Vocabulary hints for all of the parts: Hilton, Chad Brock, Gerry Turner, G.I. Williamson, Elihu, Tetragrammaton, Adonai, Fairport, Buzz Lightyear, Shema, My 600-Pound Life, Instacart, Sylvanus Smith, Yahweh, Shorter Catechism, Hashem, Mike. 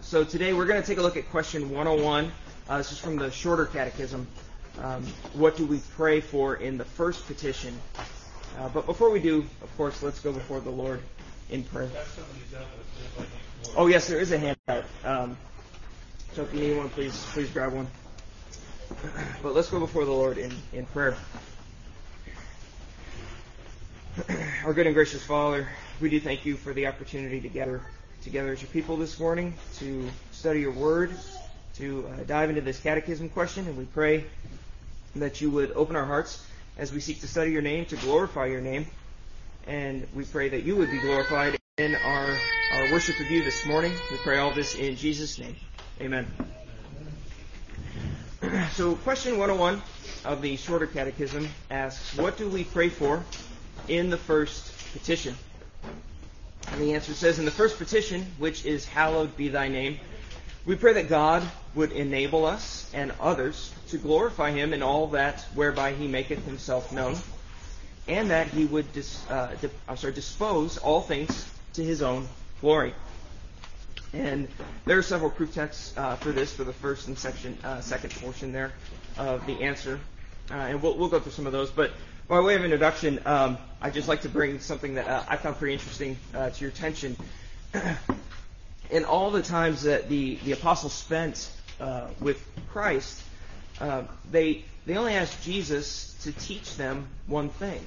So today we're going to take a look at question 101. This is from the Shorter Catechism. What do we pray for in the first petition? But before we do, of course, let's go before the Lord in prayer. Oh, yes, there is a handout. So if you need one, please grab one. But let's go before the Lord in prayer. Our good and gracious Father, we do thank you for the opportunity to gather together as your people this morning to study your word, to dive into this catechism question, and we pray that you would open our hearts as we seek to study your name, to glorify your name, and we pray that you would be glorified in our worship of you this morning. We pray all this in Jesus' name. Amen. So question 101 of the Shorter Catechism asks, what do we pray for in the first petition? And the answer says, in the first petition, which is hallowed be thy name, we pray that God would enable us and others to glorify him in all that whereby he maketh himself known, and that he would dispose all things to his own glory. And there are several proof texts for this, for the first and second portion there of the answer. And we'll go through some of those. But by way of introduction, I'd just like to bring something that I found pretty interesting to your attention. In all the times that the apostles spent with Christ, they only asked Jesus to teach them one thing,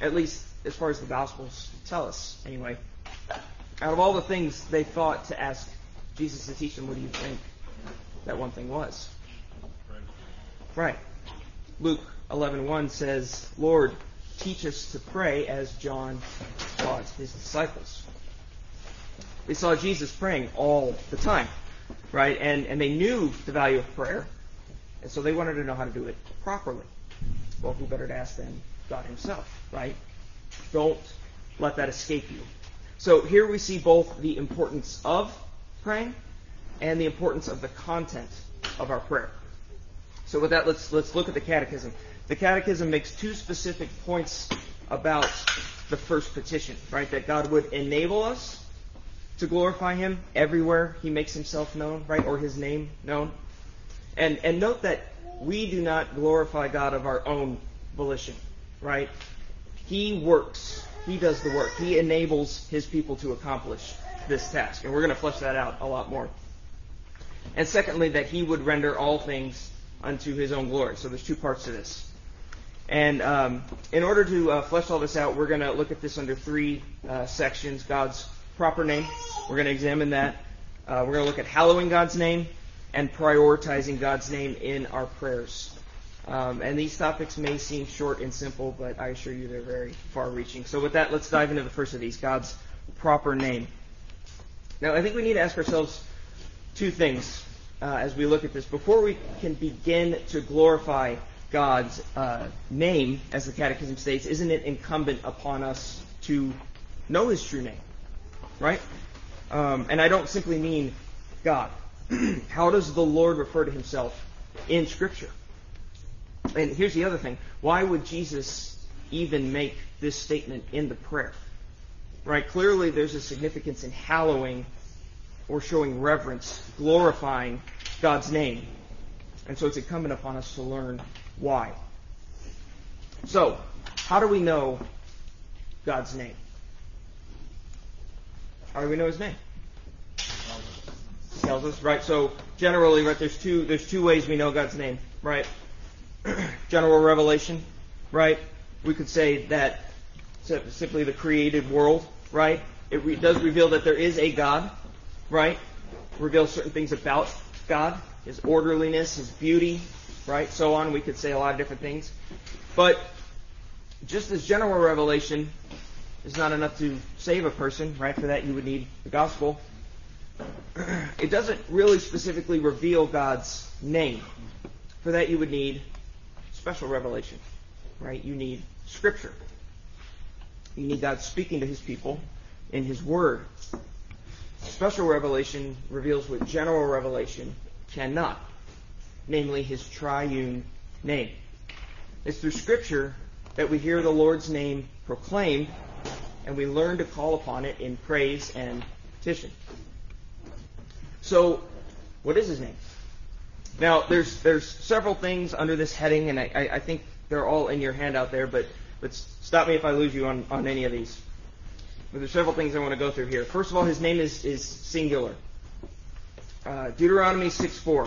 at least as far as the Gospels tell us, anyway. Out of all the things they thought to ask Jesus to teach them, what do you think that one thing was? Right. Luke 11:1 says, Lord, teach us to pray as John taught his disciples. They saw Jesus praying all the time, right? And they knew the value of prayer, and so they wanted to know how to do it properly. Well, who better to ask than God himself, right? Don't let that escape you. So here we see both the importance of praying and the importance of the content of our prayer. So with that, let's look at the Catechism. The Catechism makes two specific points about the first petition, right? That God would enable us to glorify him everywhere he makes himself known, right? Or his name known. And note that we do not glorify God of our own volition, right? He works. He does the work. He enables his people to accomplish this task. And we're going to flesh that out a lot more. And secondly, that he would render all things unto his own glory. So there's two parts to this. And in order to flesh all this out, we're going to look at this under three sections. God's proper name. We're going to examine that. We're going to look at hallowing God's name and prioritizing God's name in our prayers. And these topics may seem short and simple, but I assure you they're very far-reaching. So with that, let's dive into the first of these, God's proper name. Now, I think we need to ask ourselves two things as we look at this. Before we can begin to glorify God's name, as the Catechism states, isn't it incumbent upon us to know his true name, right? And I don't simply mean God. How does the Lord refer to himself in Scripture? And here's the other thing. Why would Jesus even make this statement in the prayer? Right? Clearly there's a significance in hallowing or showing reverence, glorifying God's name. And so it's incumbent upon us to learn why. So, how do we know God's name? How do we know his name? He tells us, right? So generally, right, there's two ways we know God's name, right? General revelation, right? We could say that simply the created world, right? It does reveal that there is a God, right? Reveals certain things about God, his orderliness, his beauty, right? So on, we could say a lot of different things. But just as general revelation is not enough to save a person, right? For that, you would need the gospel. It doesn't really specifically reveal God's name. For that, you would need special revelation, right? You need Scripture. You need God speaking to his people in his word. Special revelation reveals what general revelation cannot, namely his triune name. It's through Scripture that we hear the Lord's name proclaimed, and we learn to call upon it in praise and petition. So, what is his name? Now, there's several things under this heading, and I think they're all in your handout there, but stop me if I lose you on any of these. But there's several things I want to go through here. First of all, his name is singular. Deuteronomy 6:4.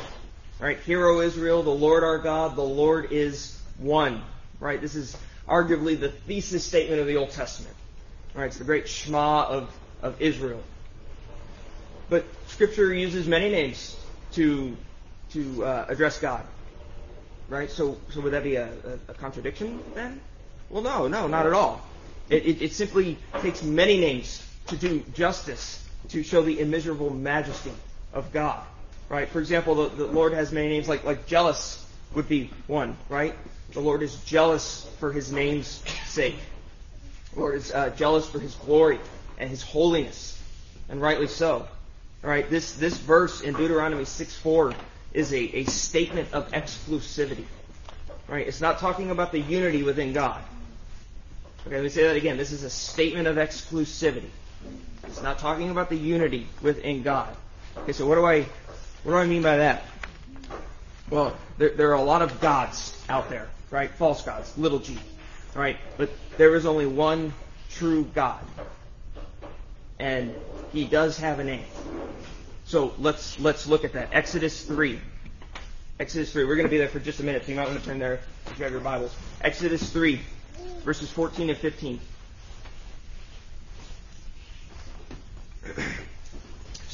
Right? Hear, O Israel, the Lord our God, the Lord is one. Right? This is arguably the thesis statement of the Old Testament. Right? It's the great Shema of Israel. But Scripture uses many names to address God. Right? So would that be a contradiction then? Well, no, not at all. It simply takes many names to do justice, to show the immeasurable majesty of God. Right? For example, the Lord has many names, like jealous would be one, right? The Lord is jealous for his name's sake. The Lord is jealous for his glory and his holiness, and rightly so. All right, this verse in Deuteronomy 6:4 is a statement of exclusivity. Right? It's not talking about the unity within God. Okay, let me say that again. This is a statement of exclusivity. It's not talking about the unity within God. Okay, so what do I mean by that? Well, there are a lot of gods out there, right? False gods, little g, right? But there is only one true God, and He does have a name. So let's look at that. Exodus 3. We're going to be there for just a minute, so you might want to turn there if you have your Bibles. Exodus 3, verses 14 and 15.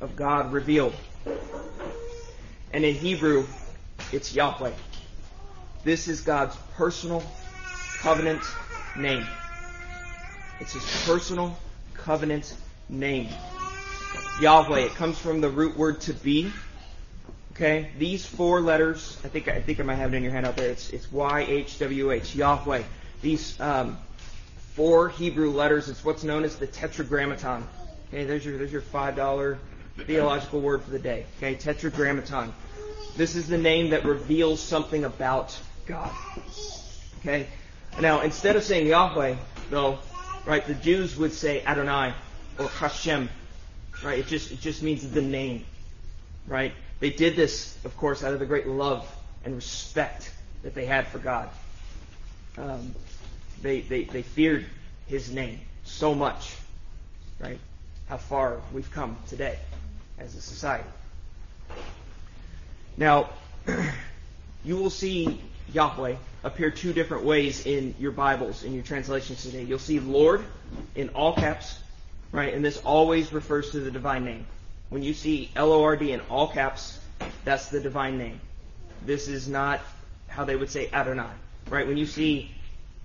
of God revealed. And in Hebrew, it's Yahweh. This is God's personal covenant name. It's His personal covenant name. Yahweh. It comes from the root word to be. Okay? These four letters, I think I might have it in your handout there. It's YHWH, Yahweh. These four Hebrew letters, it's what's known as the Tetragrammaton. Okay, there's your $5 theological word for the day. Okay, Tetragrammaton. This is the name that reveals something about God. Okay? Now, instead of saying Yahweh, though, right, the Jews would say Adonai or Hashem. Right? It just means the name. Right? They did this, of course, out of the great love and respect that they had for God. They feared His name so much. Right? How far we've come today as a society. Now, you will see Yahweh appear two different ways in your Bibles, in your translations today. You'll see Lord in all caps, right? And this always refers to the divine name. When you see L-O-R-D in all caps, that's the divine name. This is not how they would say Adonai, right? When you see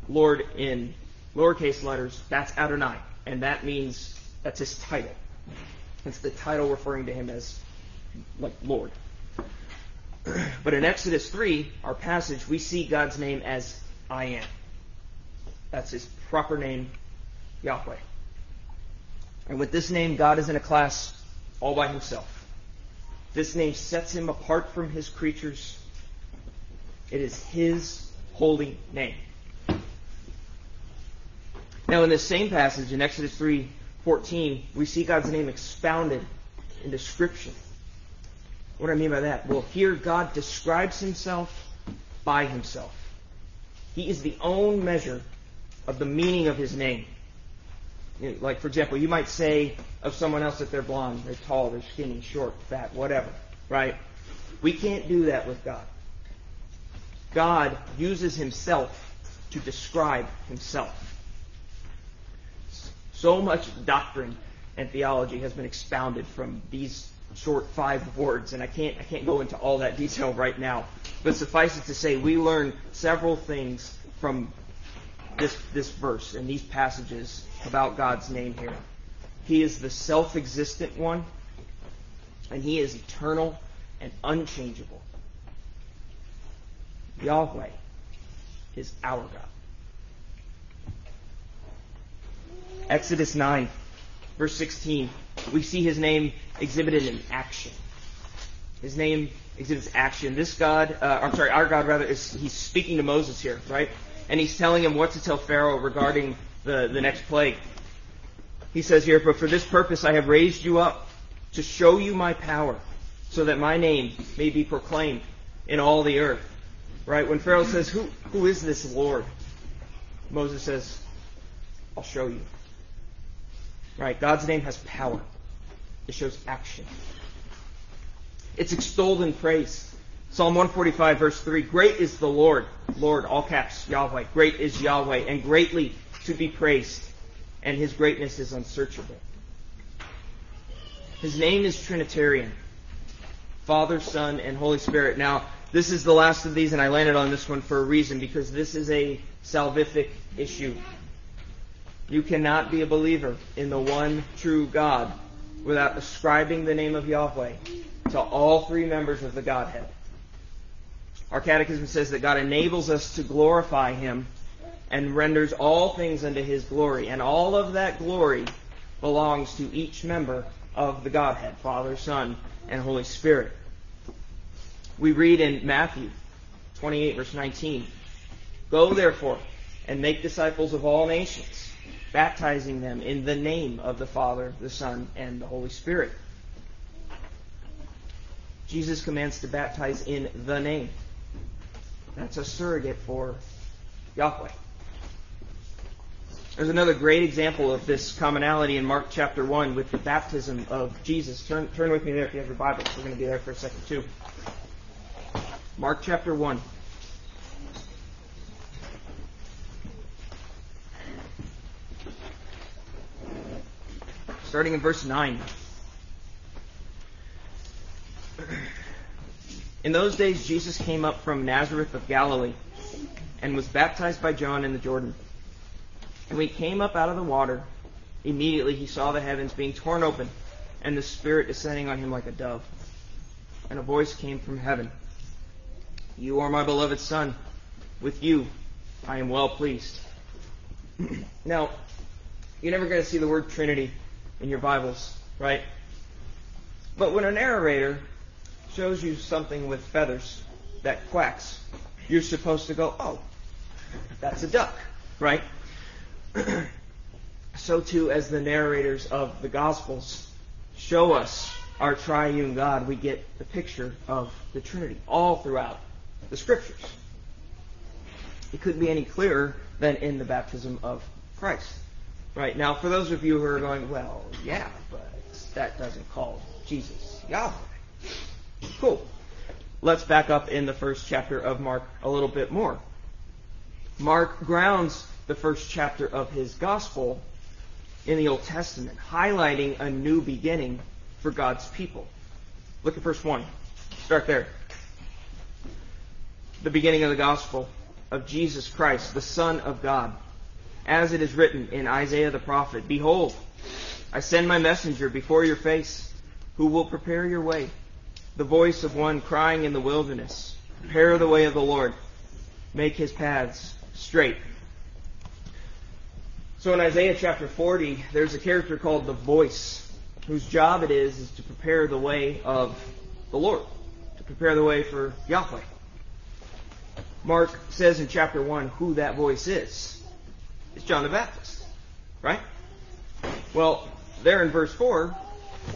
Lord in lowercase letters, that's Adonai, and that means that's His title. It's the title referring to Him as, like, Lord. But in Exodus 3, our passage, we see God's name as I am. That's His proper name, Yahweh. And with this name, God is in a class all by Himself. This name sets Him apart from His creatures. It is His holy name. Now, in this same passage, in Exodus 3, 14, we see God's name expounded in description. What do I mean by that? Well, here God describes Himself by Himself. He is the own measure of the meaning of His name. Like, for example, you might say of someone else that they're blonde, they're tall, they're skinny, short, fat, whatever, right? We can't do that with God. God uses Himself to describe Himself. So much doctrine and theology has been expounded from these short 5 words, and I can't go into all that detail right now. But suffice it to say, we learn several things from this verse and these passages about God's name here. He is the self-existent one, and He is eternal and unchangeable. Yahweh is our God. Exodus 9, verse 16, we see his name exhibited in action. His name exhibits action. He's speaking to Moses here, right? And he's telling him what to tell Pharaoh regarding the next plague. He says here, "But for this purpose I have raised you up, to show you my power, so that my name may be proclaimed in all the earth." Right? When Pharaoh says, Who is this Lord?" Moses says, "I'll show you." Right? God's name has power. It shows action. It's extolled in praise. Psalm 145, verse 3, "Great is the Lord." Lord, all caps, Yahweh. "Great is Yahweh, and greatly to be praised, and his greatness is unsearchable." His name is Trinitarian, Father, Son, and Holy Spirit. Now, this is the last of these, and I landed on this one for a reason, because this is a salvific issue. You cannot be a believer in the one true God without ascribing the name of Yahweh to all three members of the Godhead. Our catechism says that God enables us to glorify him and renders all things unto his glory. And all of that glory belongs to each member of the Godhead, Father, Son, and Holy Spirit. We read in Matthew 28, verse 19, "Go therefore and make disciples of all nations, baptizing them in the name of the Father, the Son, and the Holy Spirit." Jesus commands to baptize in the name. That's a surrogate for Yahweh. There's another great example of this commonality in Mark chapter 1 with the baptism of Jesus. Turn with me there if you have your Bible. We're going to be there for a second too. Mark chapter 1. Starting in verse 9. "In those days Jesus came up from Nazareth of Galilee and was baptized by John in the Jordan. And when he came up out of the water, immediately he saw the heavens being torn open and the Spirit descending on him like a dove. And a voice came from heaven, 'You are my beloved Son. With you I am well pleased.'" Now, you're never going to see the word Trinity in your Bibles, right? But when a narrator shows you something with feathers that quacks, you're supposed to go, "Oh, that's a duck," right? So too, as the narrators of the Gospels show us our triune God, we get the picture of the Trinity all throughout the Scriptures. It couldn't be any clearer than in the baptism of Christ. Right? Now, for those of you who are going, "Well, yeah, but that doesn't call Jesus Yahweh." Cool. Let's back up in the first chapter of Mark a little bit more. Mark grounds the first chapter of his gospel in the Old Testament, highlighting a new beginning for God's people. Look at verse 1. Start there. "The beginning of the gospel of Jesus Christ, the Son of God. As it is written in Isaiah the prophet, 'Behold, I send my messenger before your face, who will prepare your way. The voice of one crying in the wilderness, prepare the way of the Lord, make his paths straight.'" So in Isaiah chapter 40, there's a character called the voice, whose job it is to prepare the way of the Lord, to prepare the way for Yahweh. Mark says in chapter 1 who that voice is. It's John the Baptist, right? Well, there in verse 4,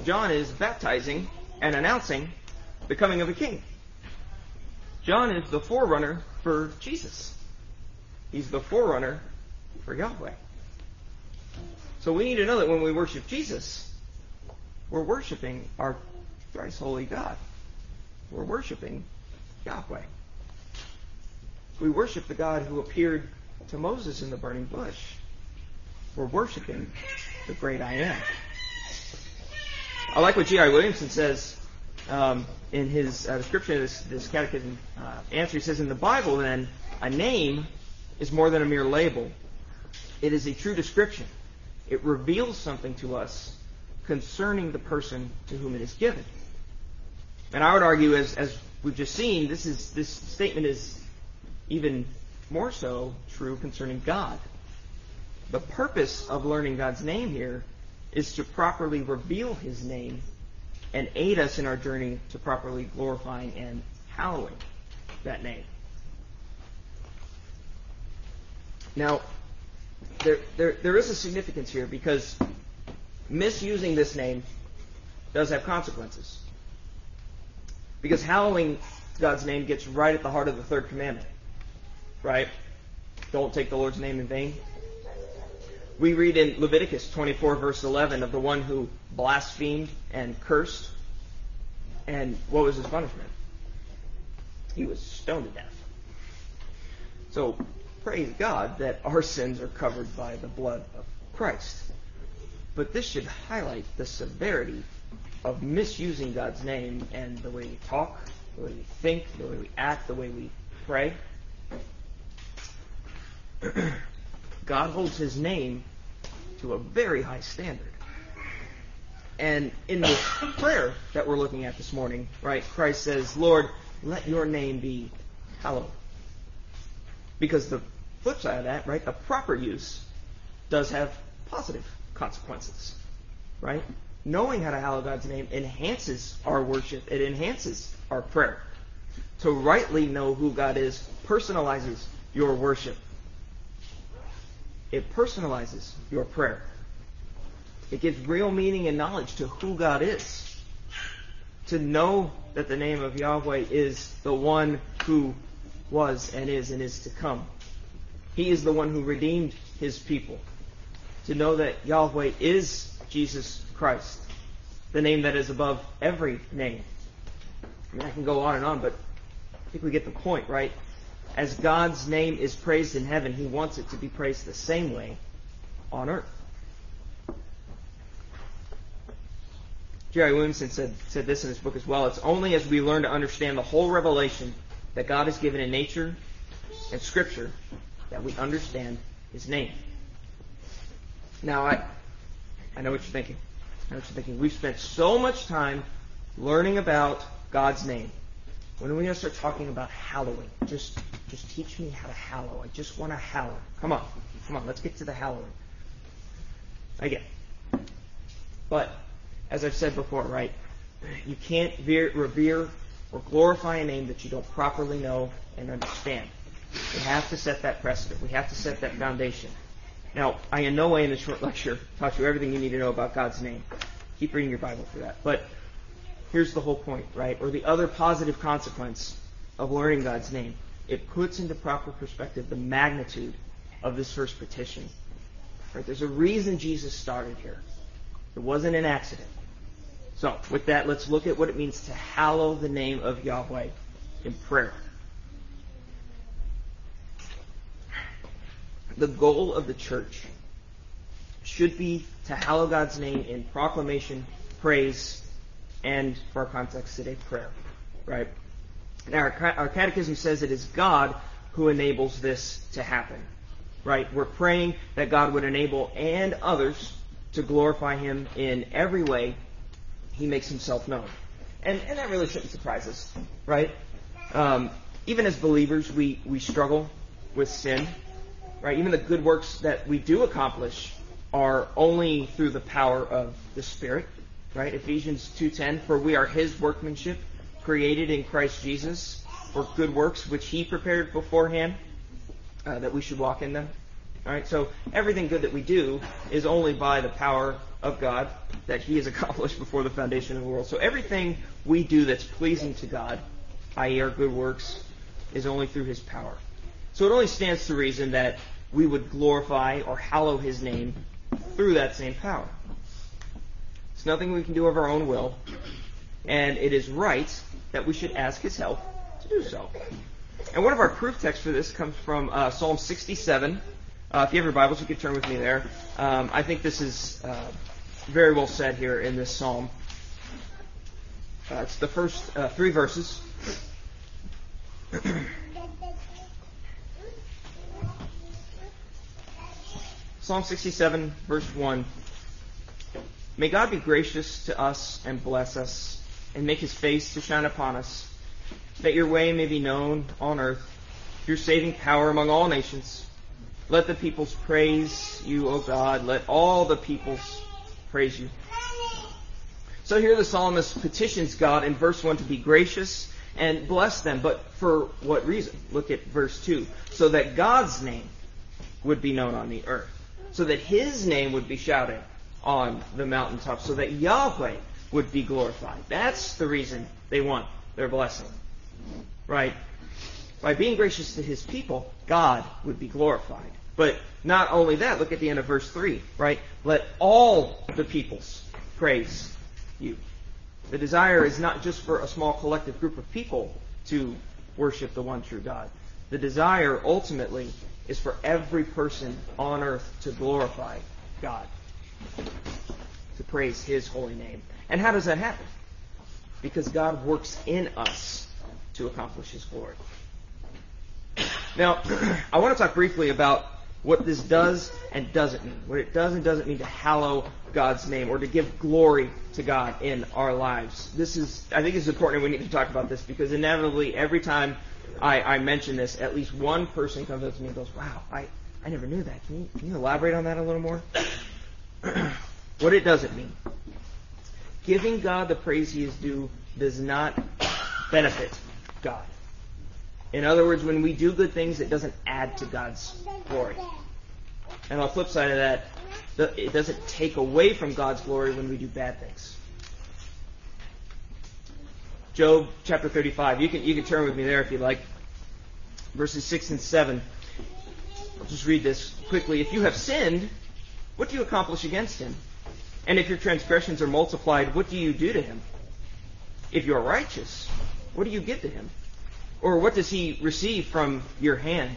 John is baptizing and announcing the coming of a king. John is the forerunner for Jesus. He's the forerunner for Yahweh. So we need to know that when we worship Jesus, we're worshiping our thrice holy God. We're worshiping Yahweh. We worship the God who appeared to Moses in the burning bush. We're worshiping the great I Am. I like what G.I. Williamson says in his description of this catechism answer. He says, "In the Bible, then, a name is more than a mere label. It is a true description. It reveals something to us concerning the person to whom it is given." And I would argue, as we've just seen, this statement is even more so true concerning God. The purpose of learning God's name here is to properly reveal his name and aid us in our journey to properly glorifying and hallowing that name. Now, there is a significance here, because misusing this name does have consequences. Because hallowing God's name gets right at the heart of the third commandment, right? Don't take the Lord's name in vain. We read in Leviticus 24, verse 11, of the one who blasphemed and cursed. And what was his punishment? He was stoned to death. So, praise God that our sins are covered by the blood of Christ. But this should highlight the severity of misusing God's name and the way we talk, the way we think, the way we act, the way we pray. God holds his name to a very high standard. And in this prayer that we're looking at this morning, right, Christ says, Lord, let your name be hallowed. Because the flip side of that, right, the proper use does have positive consequences, right? Knowing how to hallow God's name enhances our worship. It enhances our prayer. To rightly know who God is personalizes your worship. It personalizes your prayer. It gives real meaning and knowledge to who God is. To know that the name of Yahweh is the one who was and is to come. He is the one who redeemed his people. To know that Yahweh is Jesus Christ, the name that is above every name. I mean, I can go on and on, but I think we get the point, right? As God's name is praised in heaven, he wants it to be praised the same way on earth. G.I. Williamson said this in his book as well. It's only as we learn to understand the whole revelation that God is given in nature and Scripture that we understand his name. Now, I know what you're thinking. I know what you're thinking. We've spent so much time learning about God's name. When are we going to start talking about hallowing? Just teach me how to hallow. I just want to hallow. Come on, let's get to the hallowing. Again. But, as I've said before, right, you can't revere or glorify a name that you don't properly know and understand. We have to set that precedent. We have to set that foundation. Now, I in no way in this short lecture taught you everything you need to know about God's name. Keep reading your Bible for that. But here's the whole point, right? Or the other positive consequence of learning God's name. It puts into proper perspective the magnitude of this first petition. Right? There's a reason Jesus started here. It wasn't an accident. So, with that, let's look at what it means to hallow the name of Yahweh in prayer. The goal of the church should be to hallow God's name in proclamation, praise, and, for our context today, prayer. Right? Now, our catechism says it is God who enables this to happen. Right? We're praying that God would enable and others to glorify him in every way he makes himself known. And that really shouldn't surprise us. Right? Even as believers, we struggle with sin. Right, even the good works that we do accomplish are only through the power of the Spirit. Right? Ephesians 2:10, for we are his workmanship, created in Christ Jesus, for good works which he prepared beforehand, that we should walk in them. All right, so everything good that we do is only by the power of God that he has accomplished before the foundation of the world. So everything we do that's pleasing to God, i.e. our good works, is only through his power. So it only stands to reason that we would glorify or hallow his name through that same power. It's nothing we can do of our own will, and it is right that we should ask his help to do so. And one of our proof texts for this comes from Psalm 67. If you have your Bibles, you can turn with me there. I think this is very well said here in this psalm. It's the first three verses. Psalm 67, verse 1. May God be gracious to us and bless us and make his face to shine upon us, that your way may be known on earth, your saving power among all nations. Let the peoples praise you, O God. Let all the peoples praise you. So here the psalmist petitions God in verse 1 to be gracious and bless them. But for what reason? Look at verse 2. So that God's name would be known on the earth. So that his name would be shouted on the mountaintop. So that Yahweh would be glorified. That's the reason they want their blessing. Right? By being gracious to his people, God would be glorified. But not only that, look at the end of verse 3, right? Let all the peoples praise you. The desire is not just for a small collective group of people to worship the one true God. The desire ultimately is for every person on earth to glorify God, to praise his holy name. And how does that happen? Because God works in us to accomplish his glory. Now, I want to talk briefly about what this does and doesn't mean. What it does and doesn't mean to hallow God's name or to give glory to God in our lives. I think this is important, and we need to talk about this because inevitably every time I mention this, at least one person comes up to me and goes, wow, I never knew that. Can you elaborate on that a little more? What it doesn't mean. Giving God the praise he is due does not benefit God. In other words, when we do good things, it doesn't add to God's glory. And on the flip side of that, it doesn't take away from God's glory when we do bad things. Job chapter 35. You can turn with me there if you like. Verses 6 and 7. I'll just read this quickly. If you have sinned, what do you accomplish against him? And if your transgressions are multiplied, what do you do to him? If you are righteous, what do you give to him? Or what does he receive from your hand?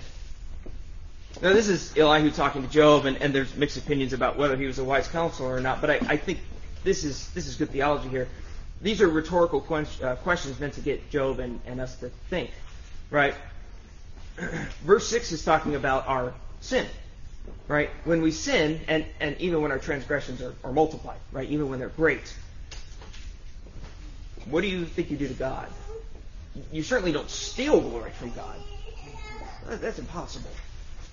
Now, this is Elihu talking to Job, and there's mixed opinions about whether he was a wise counselor or not, but I think this is good theology here. These are rhetorical questions meant to get Job and us to think, right? Verse 6 is talking about our sin, right? When we sin, and even when our transgressions are multiplied, right? Even when they're great. What do you think you do to God? You certainly don't steal glory from God. That's impossible.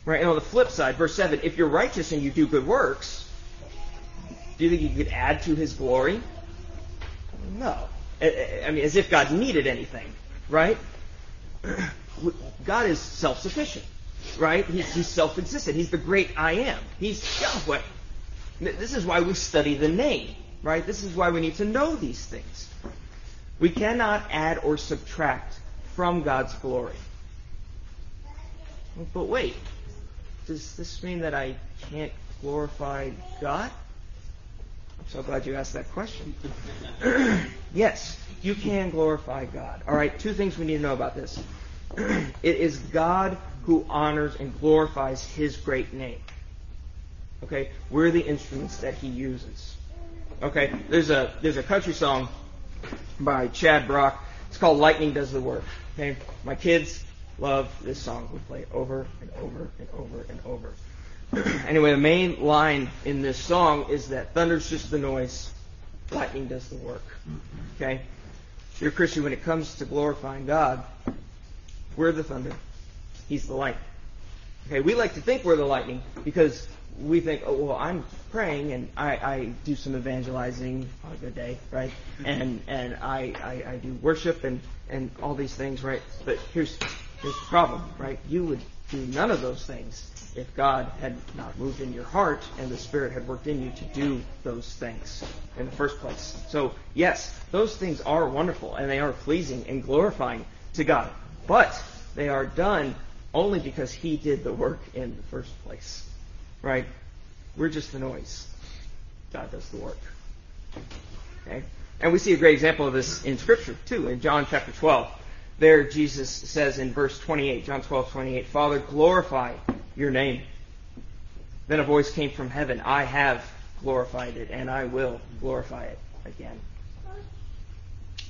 Right? And on the flip side, verse 7, if you're righteous and you do good works, do you think you could add to his glory? No. I mean, as if God needed anything, right? God is self-sufficient, right? He's self-existent. He's the great I am. He's Yahweh. This is why we study the name, right? This is why we need to know these things. We cannot add or subtract from God's glory. But wait, does this mean that I can't glorify God? I'm so glad you asked that question. Yes, you can glorify God. All right, two things we need to know about this. It is God who honors and glorifies his great name. Okay, we're the instruments that he uses. Okay, there's a country song by Chad Brock. It's called Lightning Does the Work. Okay? My kids love this song. We play it over and over and over and over. Anyway, the main line in this song is that thunder's just the noise, lightning does the work. Okay? If you're a Christian, when it comes to glorifying God, we're the thunder. He's the light. Okay, we like to think we're the lightning because we think, oh, well, I'm praying and I do some evangelizing on a good day, right? And I do worship and all these things, right? But here's the problem, right? You would do none of those things if God had not moved in your heart and the Spirit had worked in you to do those things in the first place. So, yes, those things are wonderful and they are pleasing and glorifying to God. But they are done only because he did the work in the first place. Right? We're just the noise. God does the work. Okay? And we see a great example of this in Scripture, too, in John chapter 12. There, Jesus says in verse 28, John 12:28, Father, glorify your name. Then a voice came from heaven, I have glorified it, and I will glorify it again.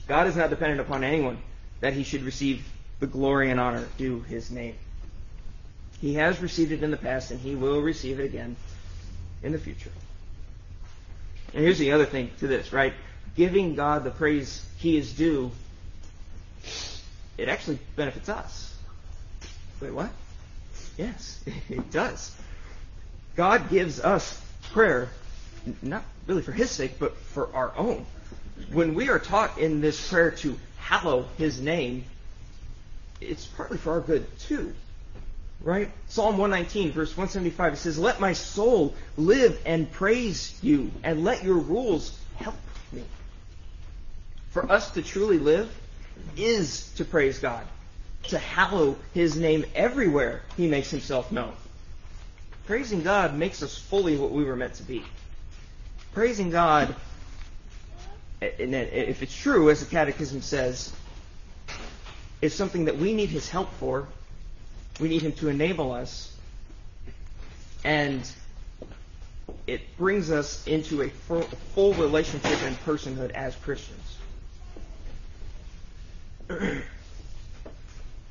God is not dependent upon anyone that he should receive the glory and honor due his name. He has received it in the past, and he will receive it again in the future. And here's the other thing to this, right? giving God the praise He is due, it actually benefits us. Wait, what? Yes, it does. God gives us prayer, not really for His sake, but for our own. When we are taught in this prayer to hallow His name, it's partly for our good too, right? Psalm 119, verse 175, it says, "Let my soul live and praise you, and let your rules help me." For us to truly live is to praise God, to hallow His name everywhere He makes Himself known. Praising God makes us fully what we were meant to be. Praising God, and if it's true, as the Catechism says, is something that we need His help for. We need Him to enable us. And it brings us into a full relationship and personhood as Christians.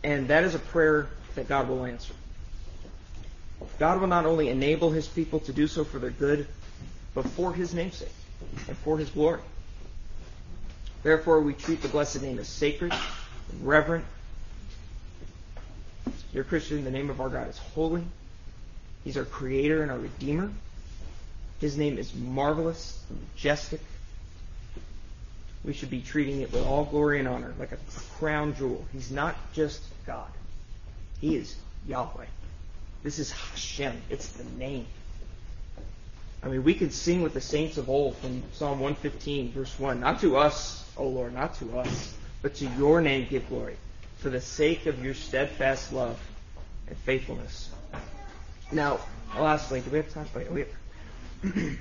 And that is a prayer that God will answer. God will not only enable His people to do so for their good, but for His namesake and for His glory. Therefore, we treat the blessed name as sacred and reverent. Dear Christian, the name of our God is holy. He's our Creator and our Redeemer. His name is marvelous and majestic. We should be treating it with all glory and honor, like a crown jewel. He's not just God. He is Yahweh. This is Hashem. It's the name. I mean, we can sing with the saints of old from Psalm 115, verse 1. Not to us, O Lord, not to us, but to your name give glory, for the sake of your steadfast love and faithfulness. Now, lastly, do we have time? Wait,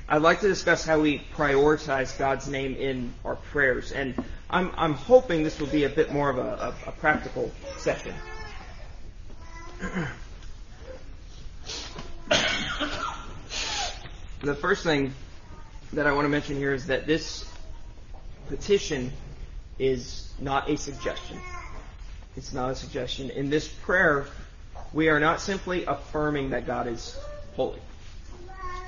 I'd like to discuss how we prioritize God's name in our prayers, and I'm hoping this will be a bit more of a practical session. The first thing that I want to mention here is that this petition is not a suggestion. It's not a suggestion. In this prayer, we are not simply affirming that God is holy.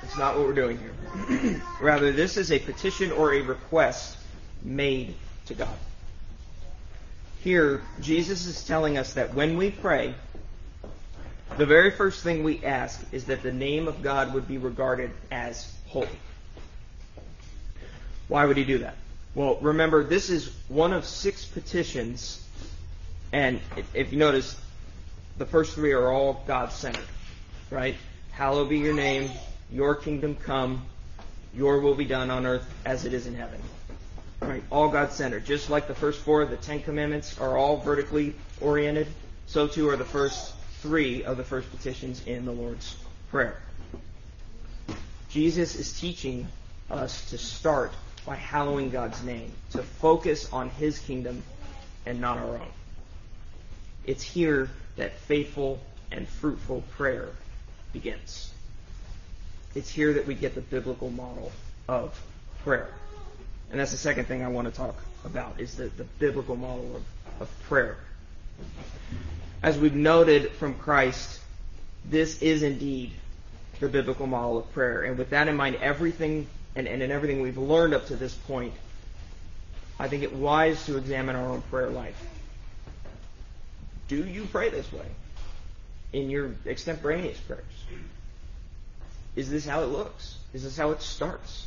It's not what we're doing here. Rather, this is a petition or a request made to God. Here, Jesus is telling us that when we pray, the very first thing we ask is that the name of God would be regarded as holy. Why would He do that? Well, remember, this is one of 6 petitions, and if you notice, the first 3 are all God-centered, right? Hallowed be your name, your kingdom come, your will be done on earth as it is in heaven. Right? All God-centered. Just like the first 4, the 10 commandments are all vertically oriented, so too are the first 3 of the first petitions in the Lord's Prayer. Jesus is teaching us to start by hallowing God's name, to focus on His kingdom and not our own. It's here that faithful and fruitful prayer begins. It's here that we get the biblical model of prayer. And that's the second thing I want to talk about, is the biblical model of prayer. As we've noted from Christ, this is indeed the biblical model of prayer. And with that in mind, everything and in everything we've learned up to this point, I think it wise to examine our own prayer life. Do you pray this way in your extemporaneous prayers? Is this how it looks? Is this how it starts?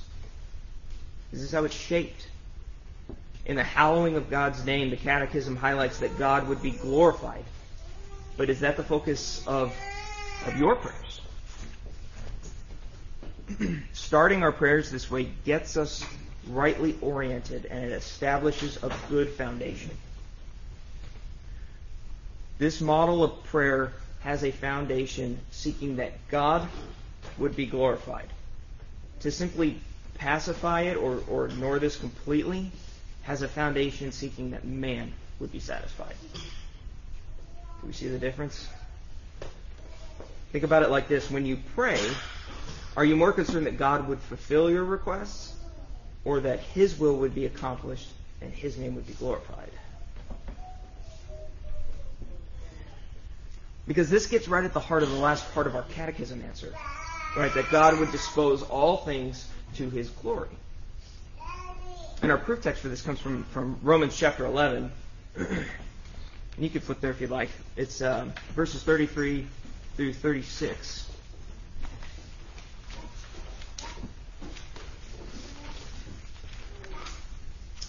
Is this how it's shaped? In the hallowing of God's name, the Catechism highlights that God would be glorified. But is that the focus of your prayers? Starting our prayers this way gets us rightly oriented, and it establishes a good foundation. This model of prayer has a foundation seeking that God would be glorified. To simply pacify it or ignore this completely has a foundation seeking that man would be satisfied. Do we see the difference? Think about it like this. When you pray, are you more concerned that God would fulfill your requests, or that His will would be accomplished and His name would be glorified? Because this gets right at the heart of the last part of our catechism answer, right? That God would dispose all things to His glory. And our proof text for this comes from Romans chapter 11. And you can flip there if you'd like. It's verses 33 through 36.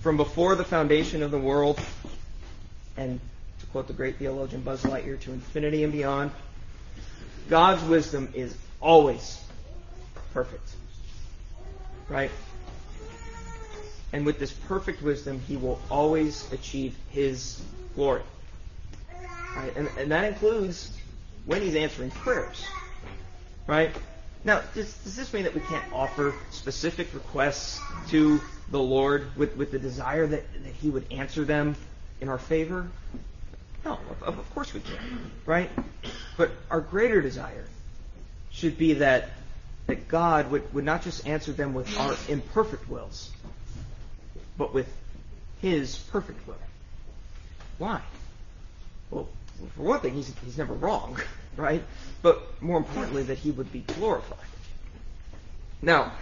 From before the foundation of the world, and to quote the great theologian Buzz Lightyear, to infinity and beyond, God's wisdom is always perfect. Right? And with this perfect wisdom, he will always achieve his glory. Right? And that includes when he's answering prayers. Right? Now, does this mean that we can't offer specific requests to the Lord with the desire that he would answer them in our favor? No, of course we can, right? But our greater desire should be that God would not just answer them with our imperfect wills, but with his perfect will. Why? Well, for one thing, he's never wrong, right? But more importantly, that he would be glorified. Now,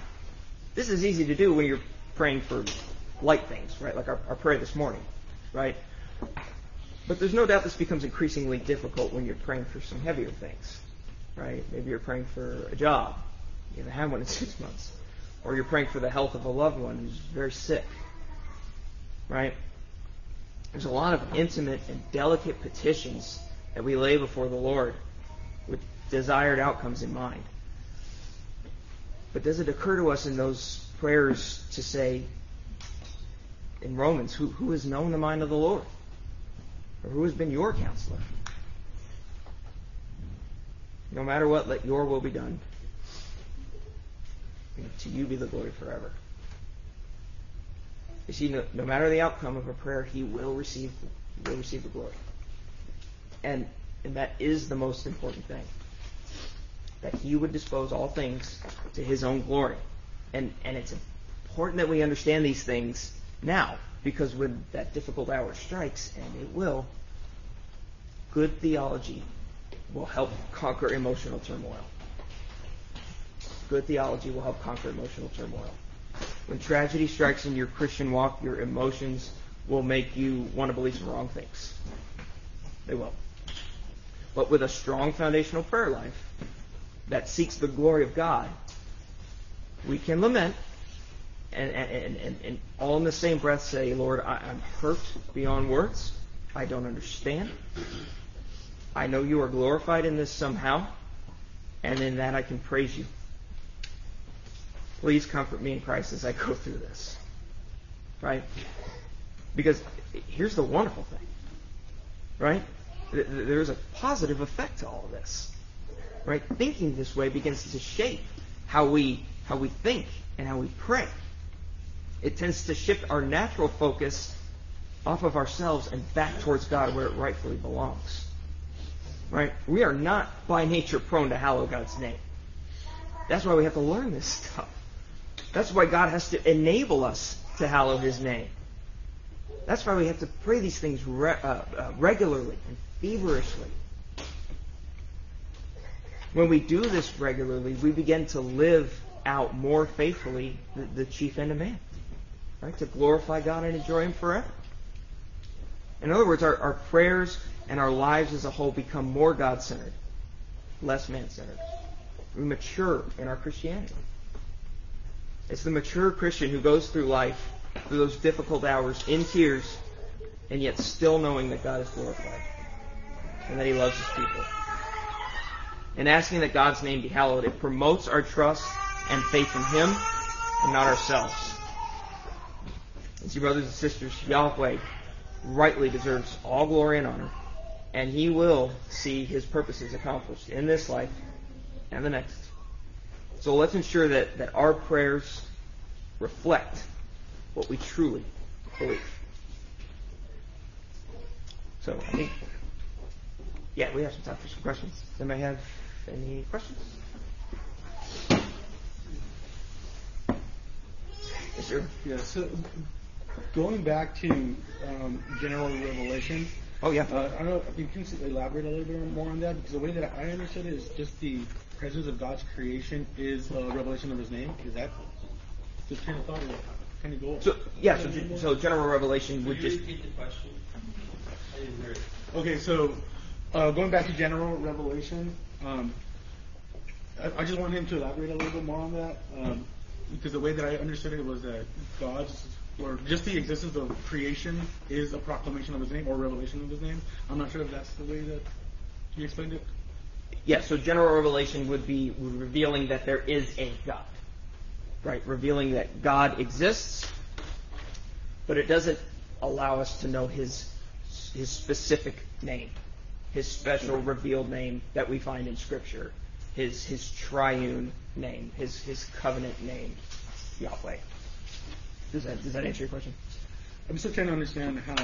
this is easy to do when you're praying for light things, right? Like our prayer this morning, right? But there's no doubt this becomes increasingly difficult when you're praying for some heavier things, right? Maybe you're praying for a job. You haven't had one in 6 months. Or you're praying for the health of a loved one who's very sick, right? There's a lot of intimate and delicate petitions that we lay before the Lord with desired outcomes in mind. But does it occur to us in those prayers to say, in Romans, who has known the mind of the Lord? Or who has been your counselor? No matter what, let your will be done. And to you be the glory forever. You see, no matter the outcome of a prayer, he will receive the glory. And that is the most important thing. That he would dispose all things to his own glory. And it's important that we understand these things now, because when that difficult hour strikes, and it will, good theology will help conquer emotional turmoil. Good theology will help conquer emotional turmoil. When tragedy strikes in your Christian walk, your emotions will make you want to believe some wrong things. They will. But with a strong foundational prayer life that seeks the glory of God, we can lament and all in the same breath say, Lord, I'm hurt beyond words. I don't understand. I know you are glorified in this somehow, and in that I can praise you. Please comfort me in Christ as I go through this. Right? Because here's the wonderful thing. Right? There is a positive effect to all of this. Right? Thinking this way begins to shape how we think and how we pray. It tends to shift our natural focus off of ourselves and back towards God where it rightfully belongs. Right? We are not by nature prone to hallow God's name. That's why we have to learn this stuff. That's why God has to enable us to hallow his name. That's why we have to pray these things regularly and feverishly. When we do this regularly, we begin to live out more faithfully the chief end of man, right? To glorify God and enjoy him forever. In other words, our prayers and our lives as a whole become more God-centered, less man-centered. We mature in our Christianity. It's the mature Christian who goes through life, through those difficult hours, in tears, and yet still knowing that God is glorified and that he loves his people. And asking that God's name be hallowed, it promotes our trust and faith in him and not ourselves. And see, brothers and sisters, Yahweh rightly deserves all glory and honor, and he will see his purposes accomplished in this life and the next. So let's ensure that our prayers reflect what we truly believe. So I think, yeah, we have some time for some questions. Does anybody have any questions? Yes, sir. Yeah, so going back to general revelation. Oh, yeah. I don't know, can you elaborate a little bit more on that? Because the way that I understood it is just the presence of God's creation is a revelation of His name. Is that just kind of thought? Kind of goal? So, yeah, so general revelation would just... Could you repeat the question? I didn't hear it. Okay, so going back to general revelation, I just want him to elaborate a little bit more on that. Because the way that I understood it was that God's, or just the existence of creation is a proclamation of His name or revelation of His name. I'm not sure if that's the way that you explained it. Yeah, so general revelation would be revealing that there is a God. Right, revealing that God exists, but it doesn't allow us to know His specific name, His special revealed name that we find in Scripture, His triune name, His covenant name, Yahweh. Does that answer your question? I'm still trying to understand how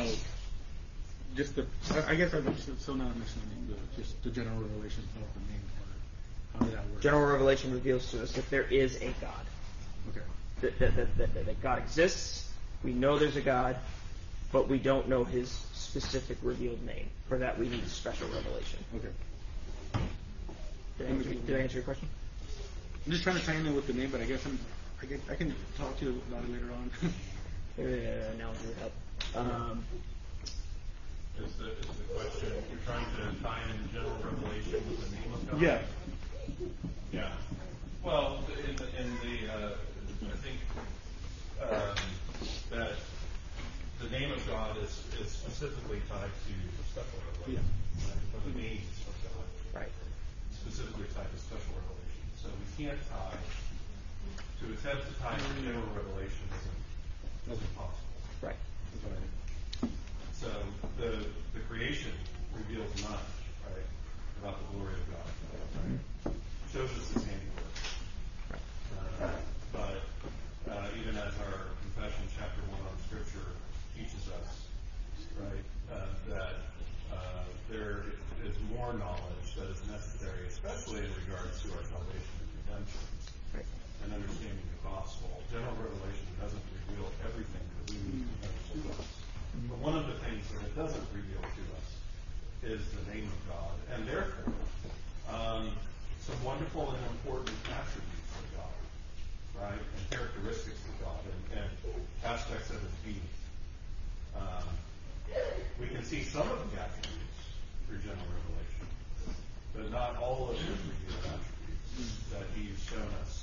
just the... I guess I'm still not understanding the general revelation of the name part. How did that work? General revelation reveals to us that there is a God. Okay. That God exists. We know there's a God, but we don't know His specific revealed name. For that, we need special revelation. Okay. Did I answer your question? I'm just trying to tie in with the name, but I guess I can talk to you about it later on. Now it would help. Is the question, you're trying to tie in general revelation with the name of God? Yeah. Yeah. Well, I think that the name of God is specifically tied to special revelation. Yeah. Right? But the name is of God. Right. Specifically tied to special revelation. So we can't tie... To attempt to tie the general revelation is impossible. Right. Right. So the creation reveals much, right, about the glory of God. Right? Mm-hmm. Shows us His handiwork. Right. But even as our confession, chapter 1 on Scripture teaches us, right, that there is more knowledge that is necessary, especially in regards to our salvation and redemption. And understanding the gospel. General revelation doesn't reveal everything that we need to know to us. But one of the things that it doesn't reveal to us is the name of God, and therefore some wonderful and important attributes of God, right, and characteristics of God, and aspects of His being. We can see some of the attributes through general revelation, but not all of the revealed attributes that He's shown us.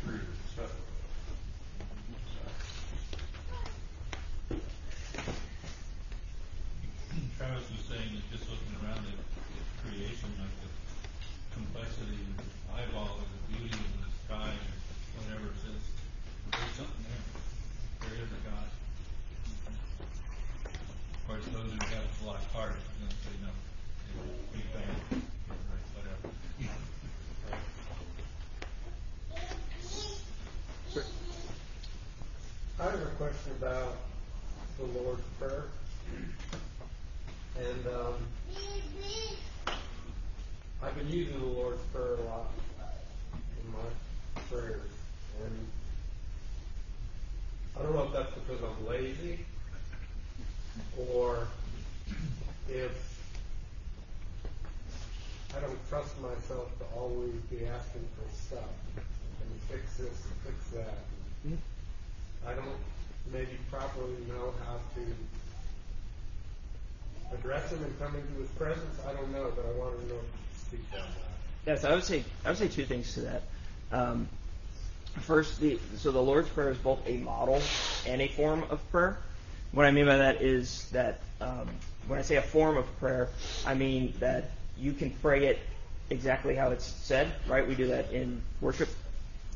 Travis was saying that just looking around at creation, like the complexity and the eyeball and the beauty and the sky and whatever it is, there's something there. There is a God. Of course, those who have a lot of heart are going to say no. Big bang. Whatever. I have a question about the Lord's Prayer, and I've been using the Lord's Prayer a lot in my prayers, and I don't know if that's because I'm lazy, or if I don't trust myself to always be asking for stuff, and fix this and fix that. Mm-hmm. I don't maybe properly know how to address Him and come into His presence. I don't know, but I want to know if to speak down that. Yes, I would say two things to that. First, the Lord's Prayer is both a model and a form of prayer. What I mean by that is that when I say a form of prayer, I mean that you can pray it exactly how it's said. Right? We do that in worship.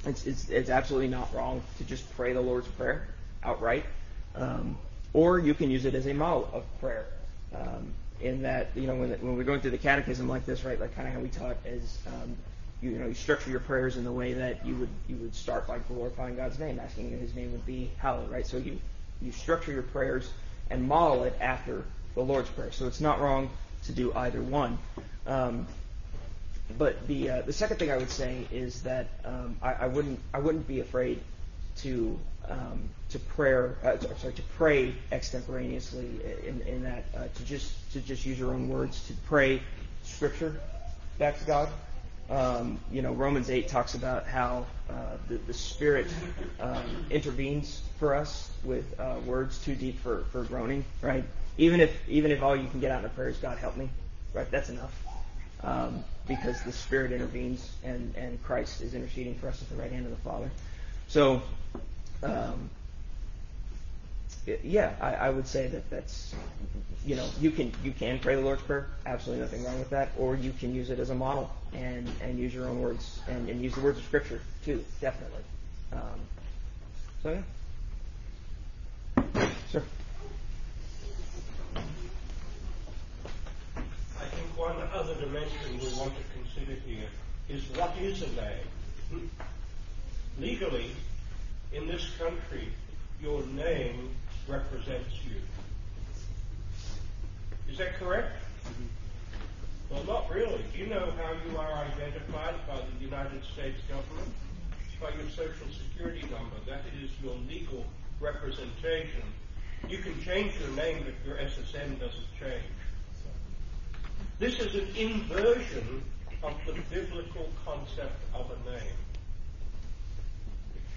It's absolutely not wrong to just pray the Lord's Prayer outright, or you can use it as a model of prayer. In that, when we're going through the catechism like this, right, like kind of how we taught is you structure your prayers in the way that you would start by glorifying God's name, asking that His name would be hallowed, right? So you structure your prayers and model it after the Lord's Prayer. So it's not wrong to do either one. But the second thing I would say is that I wouldn't be afraid to pray extemporaneously in that to just use your own words to pray Scripture back to God. Romans 8 talks about how the Spirit intervenes for us with words too deep for groaning. Right? Even if all you can get out in the prayer is "God help me," right? That's enough. Because the Spirit intervenes and Christ is interceding for us at the right hand of the Father. So, I would say that's, you can pray the Lord's Prayer, absolutely nothing wrong with that, or you can use it as a model and use your own words and use the words of Scripture too, definitely. Sure. One other dimension we want to consider here is what is a name. Legally, in this country, your name represents you. Is that correct? Mm-hmm. Well, not really. You know how you are identified by the United States government? By your social security number. That is your legal representation. You can change your name, but your SSN doesn't change. This is an inversion of the biblical concept of a name.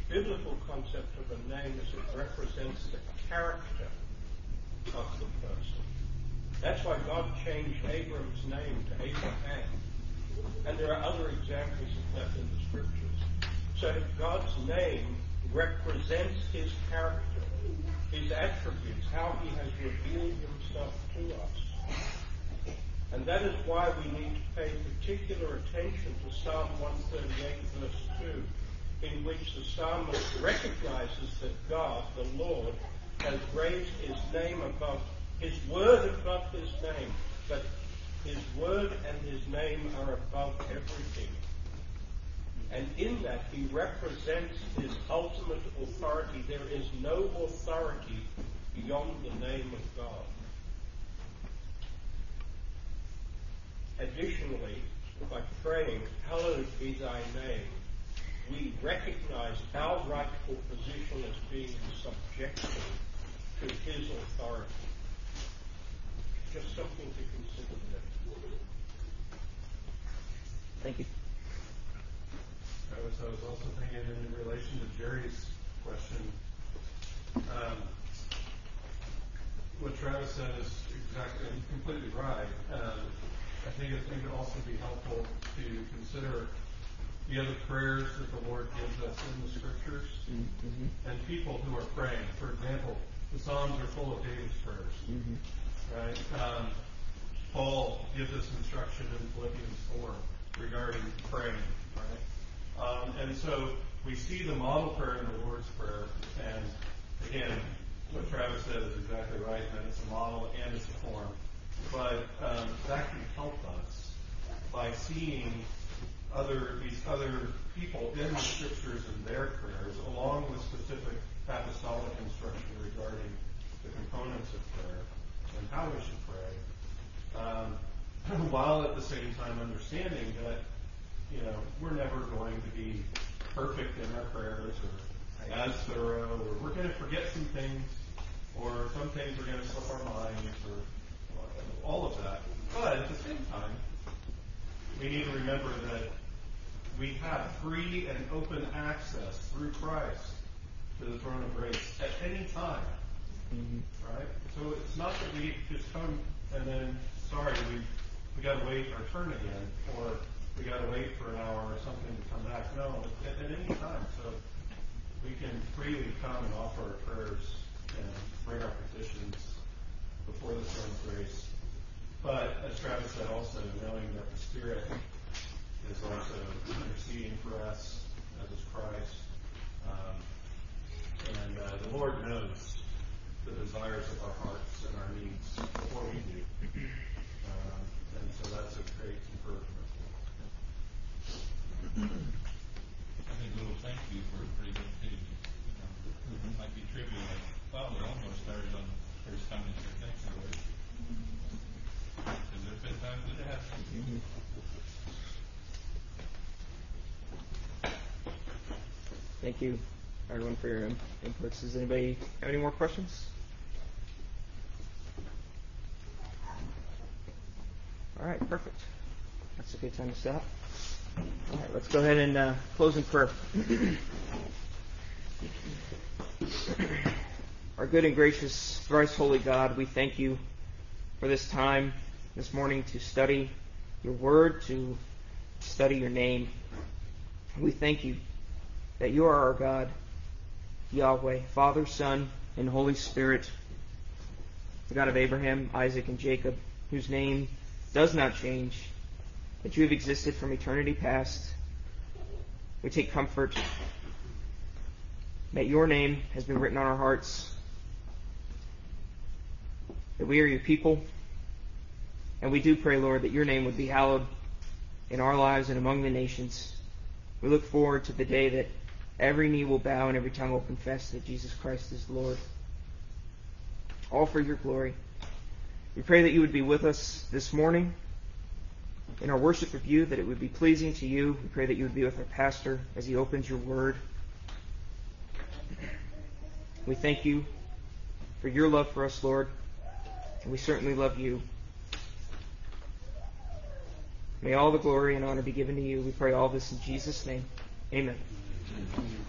The biblical concept of a name is it represents the character of the person. That's why God changed Abram's name to Abraham. And there are other examples of that in the Scriptures. So God's name represents His character, His attributes, how He has revealed Himself to us. And that is why we need to pay particular attention to Psalm 138, verse 2, in which the psalmist recognizes that God, the Lord, has raised His name above, His word above His name, but His word and His name are above everything. And in that, He represents His ultimate authority. There is no authority beyond the name of God. Additionally, by praying, hallowed be thy name, we recognize our rightful position as being subjected to His authority. Just something to consider there. Thank you. I was also thinking in relation to Jerry's question. What Travis said is exactly completely right. I think it would also be helpful to consider the other prayers that the Lord gives us in the Scriptures mm-hmm. and people who are praying. For example, the Psalms are full of David's prayers. Mm-hmm. Right? Paul gives us instruction in Philippians 4 regarding praying. Right? And so we see the model prayer in the Lord's Prayer. And again, what Travis said is exactly right. And it's a model and it's a form. But that can help us by seeing these other people in the Scriptures and their prayers, along with specific apostolic instruction regarding the components of prayer and how we should pray, while at the same time understanding that we're never going to be perfect in our prayers or as thorough, or we're going to forget some things, or some things are going to slip our minds, or all of that. But at the same time, we need to remember that we have free and open access through Christ to the throne of grace at any time. Mm-hmm. Right? So it's not that we just come and then, we got to wait our turn again, or we got to wait for an hour or something to come back. No, at any time. So we can freely come and offer our prayers and bring our petitions before the throne of grace. But, as Travis said, also knowing that the Spirit is also interceding for us, as is Christ. The Lord knows the desires of our hearts and our needs before we do. And so that's a great encouragement. Thank you, everyone, for your inputs. Does anybody have any more questions? All right, perfect. That's a good time to stop. All right, let's go ahead and close in prayer. Our good and gracious, thrice holy God, we thank you for this time this morning to study your word, to study your name. We thank you that you are our God, Yahweh, Father, Son, and Holy Spirit, the God of Abraham, Isaac, and Jacob, whose name does not change, that you have existed from eternity past. We take comfort that your name has been written on our hearts, that we are your people, and we do pray, Lord, that your name would be hallowed in our lives and among the nations. We look forward to the day that every knee will bow and every tongue will confess that Jesus Christ is Lord, all for your glory. We pray that you would be with us this morning in our worship of you, that it would be pleasing to you. We pray that you would be with our pastor as he opens your word. We thank you for your love for us, Lord, and we certainly love you. May all the glory and honor be given to you. We pray all this in Jesus' name. Amen.